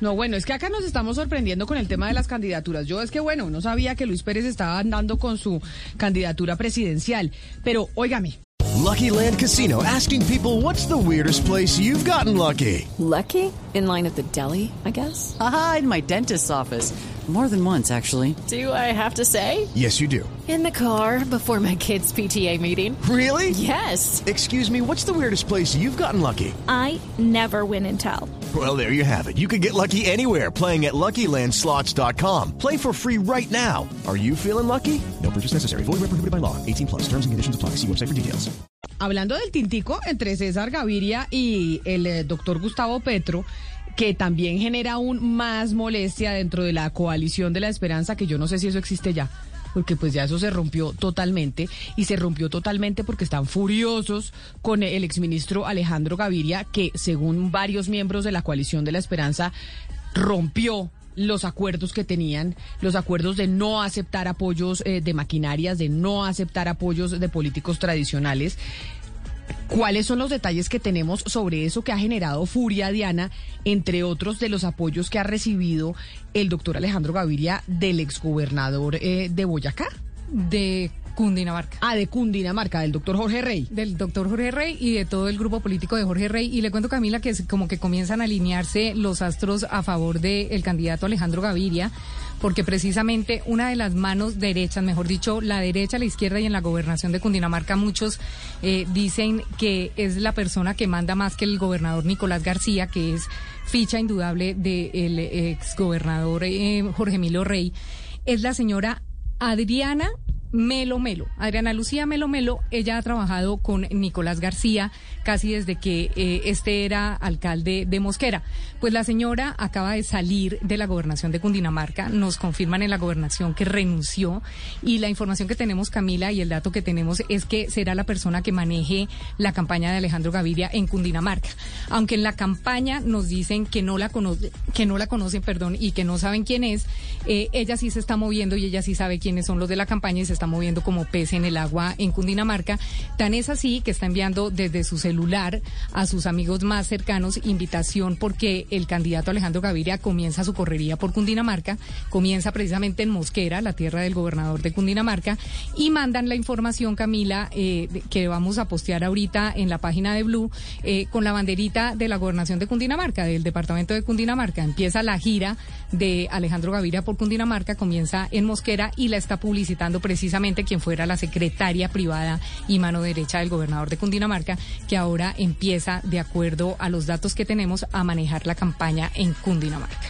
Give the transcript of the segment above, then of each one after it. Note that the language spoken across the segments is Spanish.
No, bueno, es que acá nos estamos sorprendiendo con el tema de las candidaturas. Yo es que, bueno, no sabía que Luis Pérez estaba andando con su candidatura presidencial, pero óigame. Lucky Land Casino, asking people, what's the weirdest place you've gotten lucky? Lucky? In line at the deli, I guess? Aha, in my dentist's office. More than once, actually. Do I have to say? Yes, you do. In the car, before my kids' PTA meeting. Really? Yes. Excuse me, what's the weirdest place you've gotten lucky? I never win and tell. Well, there you have it. You can get lucky anywhere, playing at LuckyLandSlots.com. Play for free right now. Are you feeling lucky? No purchase necessary. Void where prohibited by law. 18+. Terms and conditions apply. See website for details. Hablando del tintico entre César Gaviria y el doctor Gustavo Petro, que también genera aún más molestia dentro de la coalición de la esperanza, que yo no sé si eso existe ya, porque pues ya eso se rompió totalmente, y se rompió totalmente porque están furiosos con el exministro Alejandro Gaviria, que según varios miembros de la coalición de la esperanza rompió los acuerdos que tenían, los acuerdos de no aceptar apoyos de maquinarias, de no aceptar apoyos de políticos tradicionales. ¿Cuáles son los detalles que tenemos sobre eso que ha generado furia, Diana, entre otros de los apoyos que ha recibido el doctor Alejandro Gaviria del exgobernador de Boyacá? De Cundinamarca. Ah, de Cundinamarca, del doctor Jorge Rey. Del doctor Jorge Rey y de todo el grupo político de Jorge Rey. Y le cuento, Camila, que es como que comienzan a alinearse los astros a favor del candidato Alejandro Gaviria, porque precisamente una de las manos derechas, mejor dicho, la derecha, la izquierda y en la gobernación de Cundinamarca, muchos dicen que es la persona que manda más que el gobernador Nicolás García, que es ficha indudable del exgobernador Jorge Emilio Rey. Es la señora Adriana Melo Melo, Adriana Lucía Melo Melo. Ella ha trabajado con Nicolás García casi desde que este era alcalde de Mosquera. Pues la señora acaba de salir de la gobernación de Cundinamarca, nos confirman en la gobernación que renunció, y la información que tenemos, Camila, y el dato que tenemos es que será la persona que maneje la campaña de Alejandro Gaviria en Cundinamarca. Aunque en la campaña nos dicen que no la conocen, y que no saben quién es, ella sí se está moviendo y ella sí sabe quiénes son los de la campaña y se está moviendo como pez en el agua en Cundinamarca. Tan es así que está enviando desde su celular a sus amigos más cercanos invitación, porque el candidato Alejandro Gaviria comienza su correría por Cundinamarca, comienza precisamente en Mosquera, la tierra del gobernador de Cundinamarca, y mandan la información, Camila, que vamos a postear ahorita en la página de Blue, con la banderita de la gobernación de Cundinamarca, del departamento de Cundinamarca. Empieza la gira de Alejandro Gaviria por Cundinamarca, comienza en Mosquera, y la está publicitando precisamente quien fuera la secretaria privada y mano derecha del gobernador de Cundinamarca, que ahora empieza, de acuerdo a los datos que tenemos, a manejar la campaña en Cundinamarca.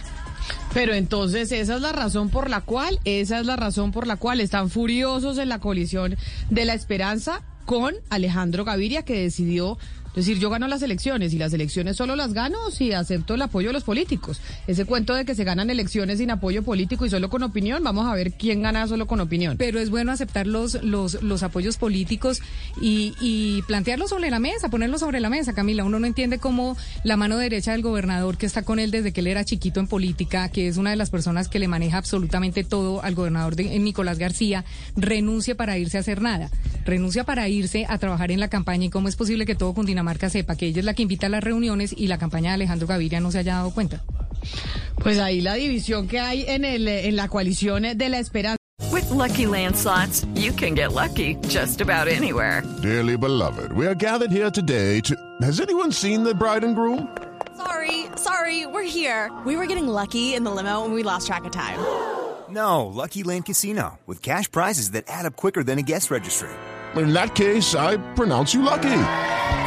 Pero entonces esa es la razón por la cual están furiosos en la coalición de la esperanza con Alejandro Gaviria, que decidió decir: yo gano las elecciones, y las elecciones solo las gano si acepto el apoyo de los políticos. Ese cuento de que se ganan elecciones sin apoyo político y solo con opinión, vamos a ver quién gana solo con opinión. Pero es bueno aceptar los apoyos políticos y plantearlos sobre la mesa, ponerlos sobre la mesa, Camila. Uno no entiende cómo la mano derecha del gobernador, que está con él desde que él era chiquito en política, que es una de las personas que le maneja absolutamente todo al gobernador Nicolás García, renuncia para irse a hacer nada, renuncia para irse a trabajar en la campaña. ¿Y cómo es posible que todo Cundinamarca sepa que ella es la que invita a las reuniones y la campaña de Alejandro Gaviria no se haya dado cuenta? Pues ahí la división que hay en la coalición de la esperanza. With Lucky Land Slots, you can get lucky just about anywhere. Dearly beloved, we are gathered here today to... Has anyone seen the bride and groom? Sorry, we're here. We were getting lucky in the limo and we lost track of time. No, Lucky Land Casino, with cash prizes that add up quicker than a guest registry. In that case, I pronounce you lucky.